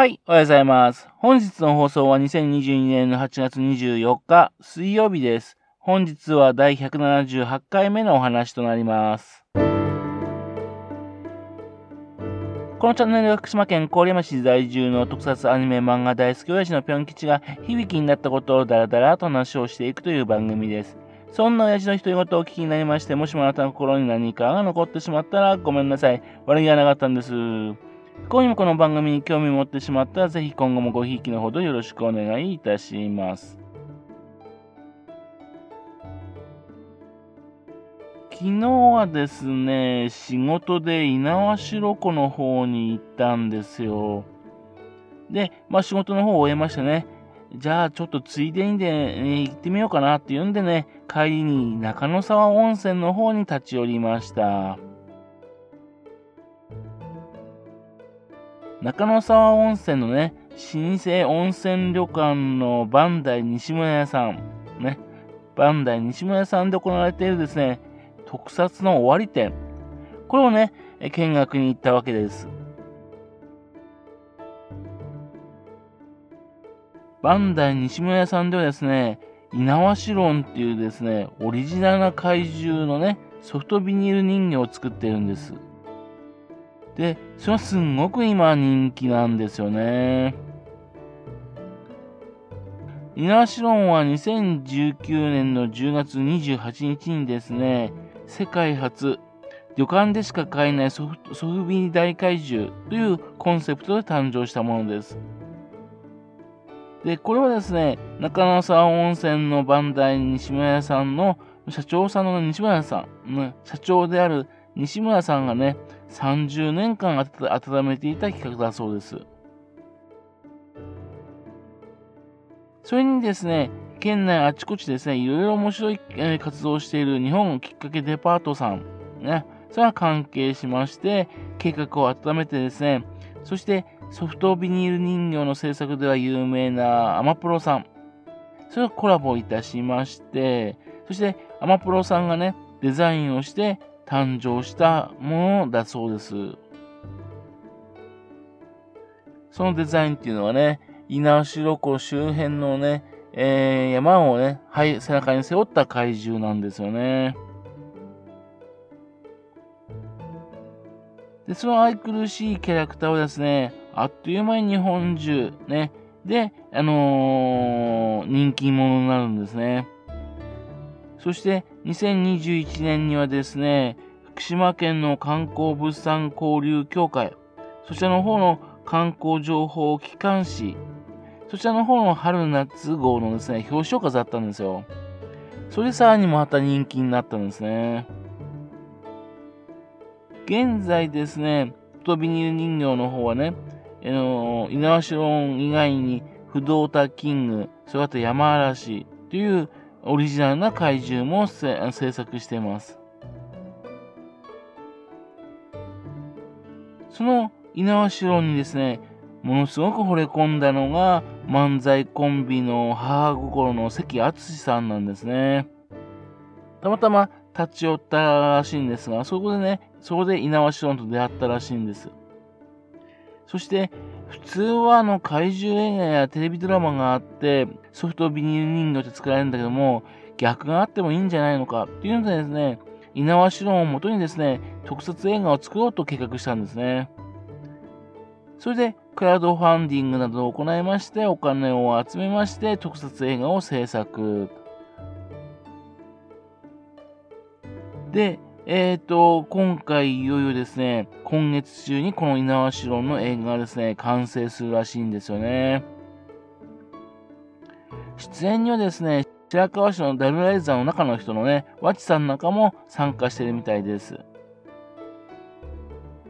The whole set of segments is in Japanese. はい、おはようございます。本日の放送は2022年の8月24日、水曜日です。本日は第178回目のお話となります。このチャンネルは福島県郡山市在住の特撮アニメ漫画大好き親父のぴょん吉が響きになったことをダラダラと話をしていくという番組です。そんな親父の独り言をお聞きになりまして、もしもあなたの心に何かが残ってしまったらごめんなさい。悪気がなかったんです。ここにもこの番組に興味を持ってしまったら、ぜひ今後もごひいきのほどよろしくお願いいたします。昨日はですね、仕事で猪苗代湖の方に行ったんですよ。で、仕事の方を終えましてね、じゃあちょっとついでに行ってみようかなっていうんでね、帰りに中野沢温泉の方に立ち寄りました。中野沢温泉のね、老舗温泉旅館の磐梯西村屋さん、磐梯西村屋さんで行われているですね、特撮の終わり展。これをね、見学に行ったわけです。磐梯西村屋さんではですね、猪苗代っていうですね、オリジナルな怪獣のね、ソフトビニール人形を作ってるんです。で、それはすんごく今人気なんですよね。猪苗代は2019年の10月28日にですね、世界初、旅館でしか買えないソフビ大怪獣というコンセプトで誕生したものです。で、これはですね、中野沢温泉の磐梯西村屋さんの社長さんの西村さん、社長である西村さんがね、30年間温めていた企画だそうです。それにですね、県内あちこちですね、いろいろ面白い活動をしている日本きっかけデパートさん、それが関係しまして、計画を温めてですね、そしてソフトビニール人形の制作では有名なアマプロさん、それをコラボいたしまして、そしてアマプロさんがね、デザインをして、誕生したものだそうです。そのデザインっていうのはね、猪苗代湖周辺のね、山をね、背中に背負った怪獣なんですよね。で、その愛くるしいキャラクターをですね、あっという間に日本中ね、で、人気者になるんですね。そして2021年にはですね、福島県の観光物産交流協会、そちらの方の観光情報機関誌、そちらの方の春夏号のですね、表紙を飾ったんですよ。それでさらにまた人気になったんですね。現在ですね、ソフトビニール人形の方はね、猪苗代以外に不動太キング、それあと山嵐というオリジナルな怪獣も制作しています。その猪苗代にですね、ものすごく惚れ込んだのが漫才コンビの母心の関淳さんなんですね。たまたま立ち寄ったらしいんですが、そこで猪苗代と出会ったらしいんです。そして普通は怪獣映画やテレビドラマがあってソフトビニール人形って作られるんだけども、逆があってもいいんじゃないのかっていうのでですね、猪苗代をもとにですね、特撮映画を作ろうと計画したんですね。それでクラウドファンディングなどを行いまして、お金を集めまして特撮映画を制作で、今回いよいよですね、今月中にこの猪苗代の映画がですね、完成するらしいんですよね。出演にはですね、白河市のダルライザーの中の人のね、和知さんなんかも参加しているみたいです。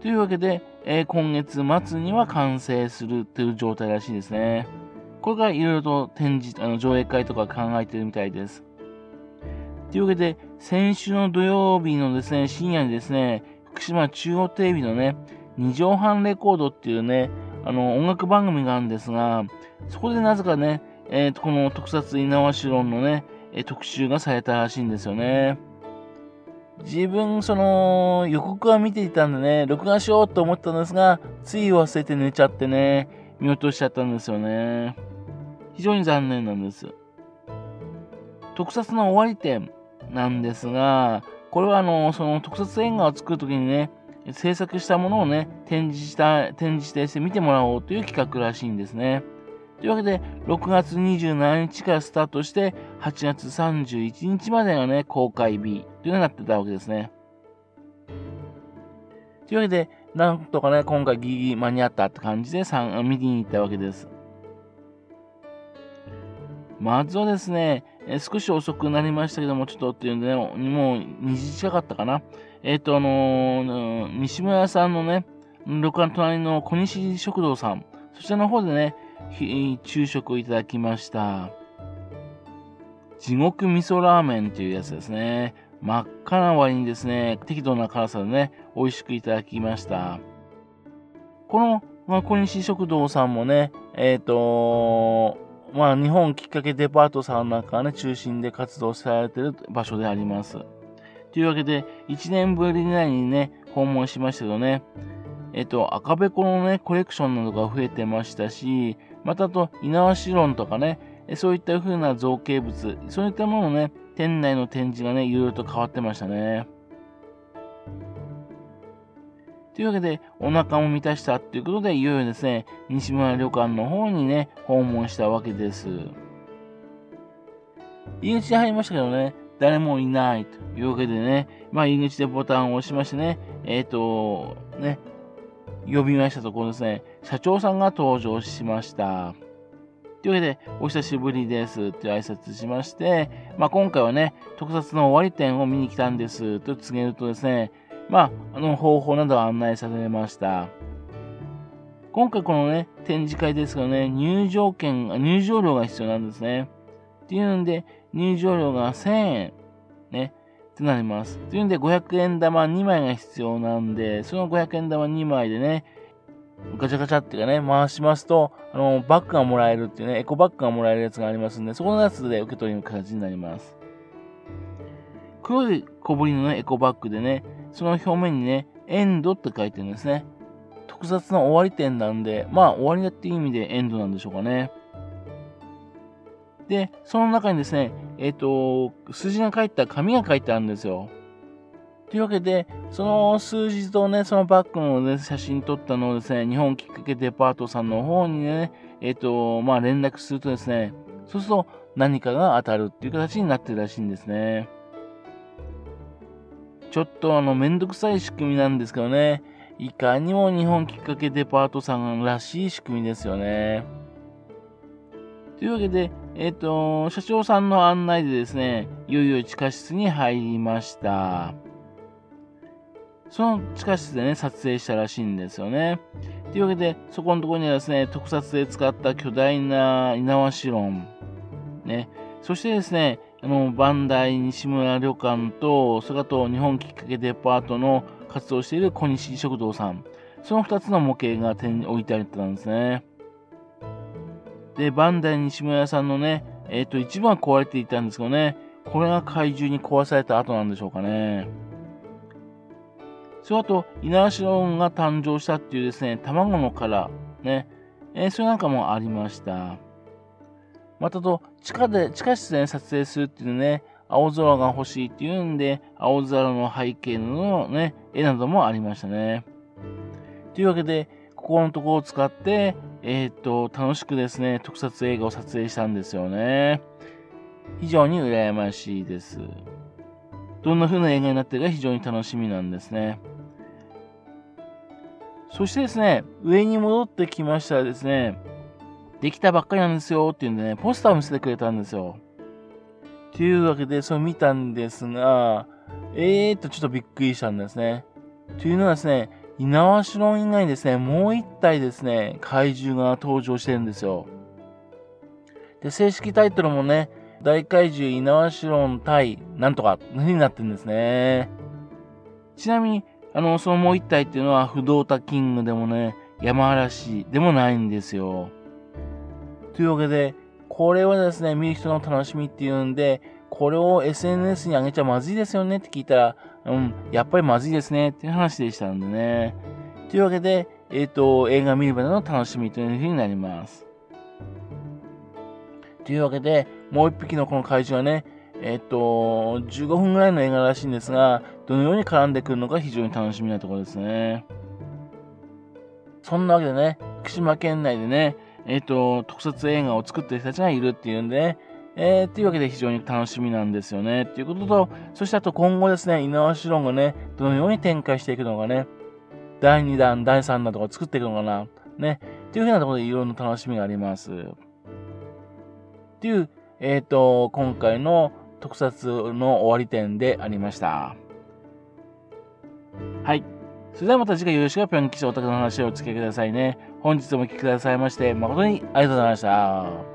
というわけで、今月末には完成するという状態らしいですね。これからいろいろと上映会とか考えているみたいです。というわけで、先週の土曜日のですね、深夜にですね、福島中央テレビのね、2畳半レコードっていうね、音楽番組があるんですが、そこでなぜかね、この特撮猪苗代のね、特集がされたらしいんですよね。自分、予告は見ていたんでね、録画しようと思ったんですが、つい忘れて寝ちゃってね、見落としちゃったんですよね。非常に残念なんです。特撮の終わり点なんですが、これはその特撮映画を作るときにね、制作したものをね、展示して見てもらおうという企画らしいんですね。というわけで、6月27日からスタートして、8月31日までがね、公開日というのになってたわけですね。というわけで、なんとかね、今回ギリギリ間に合ったって感じで見に行ったわけです。まずはですね、少し遅くなりましたけども、ちょっとっていうんでね、もう2時近かったかな。西村さんのね、旅館隣の小西食堂さん、そちらの方でね、昼食をいただきました。地獄味噌ラーメンというやつですね。真っ赤な割にですね、適度な辛さでね、美味しくいただきました。この、小西食堂さんもね、日本きっかけデパートさんなんかね、中心で活動されている場所であります。というわけで、1年ぶり以内にね、訪問しましたけどね、赤べこのね、コレクションなどが増えてましたし、またあと、猪苗代論とかね、そういった風な造形物、そういったものをね、店内の展示がね、いろいろと変わってましたね。というわけで、お腹も満たしたということで、いよいよですね、西村旅館の方にね、訪問したわけです。入り口に入りましたけどね、誰もいないというわけでね、入り口でボタンを押しましてね、呼びましたところですね、社長さんが登場しました。というわけで、お久しぶりですという挨拶しまして、今回はね、特撮の終わり展を見に来たんですと告げるとですね、方法などを案内されました。今回このね、展示会ですがね、入場料が必要なんですね。っていうので、入場料が1000円、ね、ってなります。というので、500円玉2枚が必要なんで、その500円玉2枚でね、ガチャガチャっていうかね、回しますと、バッグがもらえるっていうね、エコバッグがもらえるやつがありますんで、そこのやつで受け取る形になります。黒い小ぶりの、ね、エコバッグでね、その表面にね、エンドって書いてるんですね。特撮の終わり点なんで、終わりだっていう意味でエンドなんでしょうかね。で、その中にですね、数字が書いた紙が書いてあるんですよ。というわけで、その数字とね、そのバッグの、ね、写真撮ったのをですね、日本きっかけデパートさんの方にね、連絡するとですね、そうすると何かが当たるっていう形になってるらしいんですね。ちょっとめんどくさい仕組みなんですけどね、いかにも日本きっかけデパートさんらしい仕組みですよね。というわけで、社長さんの案内でですね、いよいよ地下室に入りました。その地下室でね、撮影したらしいんですよね。というわけで、そこのところにはですね、特撮で使った巨大な猪苗代論、ね、そしてですね、バンダイ西村旅館と、それからと日本きっかけデパートの活動している小西食堂さん、その2つの模型が置いてあったんですね。で、バンダイ西村さんのね、一部は壊れていたんですけどね、これが怪獣に壊された後なんでしょうかね。それあと、猪苗代が誕生したっていうですね、卵の殻、ね、それなんかもありました。またと、地下室で、ね、撮影するっていうね、青空が欲しいっていうんで、青空の背景のね、絵などもありましたね。というわけで、ここのところを使って、楽しくですね、特撮映画を撮影したんですよね。非常に羨ましいです。どんな風な映画になっているか非常に楽しみなんですね。そしてですね、上に戻ってきましたらですね、できたばっかりなんですよっていうんでね、ポスターを見せてくれたんですよ。というわけで、それを見たんですが、ちょっとびっくりしたんですね。というのはですね、猪苗代以外にですね、もう一体ですね、怪獣が登場してるんですよ。で、正式タイトルもね、大怪獣猪苗代対なんとかになってるんですね。ちなみに、そのもう一体っていうのは、不動太キングでもね、山嵐でもないんですよ。というわけで、これはですね、見る人の楽しみっていうんで、これを SNS に上げちゃまずいですよねって聞いたら、やっぱりまずいですねっていう話でしたんでね。というわけで、映画見る場での楽しみというふうになります。というわけで、もう一匹のこの怪獣はね、15分ぐらいの映画らしいんですが、どのように絡んでくるのか非常に楽しみなところですね。そんなわけでね、福島県内でね、特撮映画を作ってる人たちがいるっていうんで、というわけで非常に楽しみなんですよね。ということと、そしてあと今後ですね、猪苗代がね、どのように展開していくのかね、第2弾、第3弾とか作っていくのかな、ね、っていうふうなところでいろんな楽しみがあります。っていう、今回の特撮の終わり点でありました。はい。それではまた次回よろしければ、ぴょん吉オタクの話をお付き合いくださいね。本日もお聞きくださいまして、誠にありがとうございました。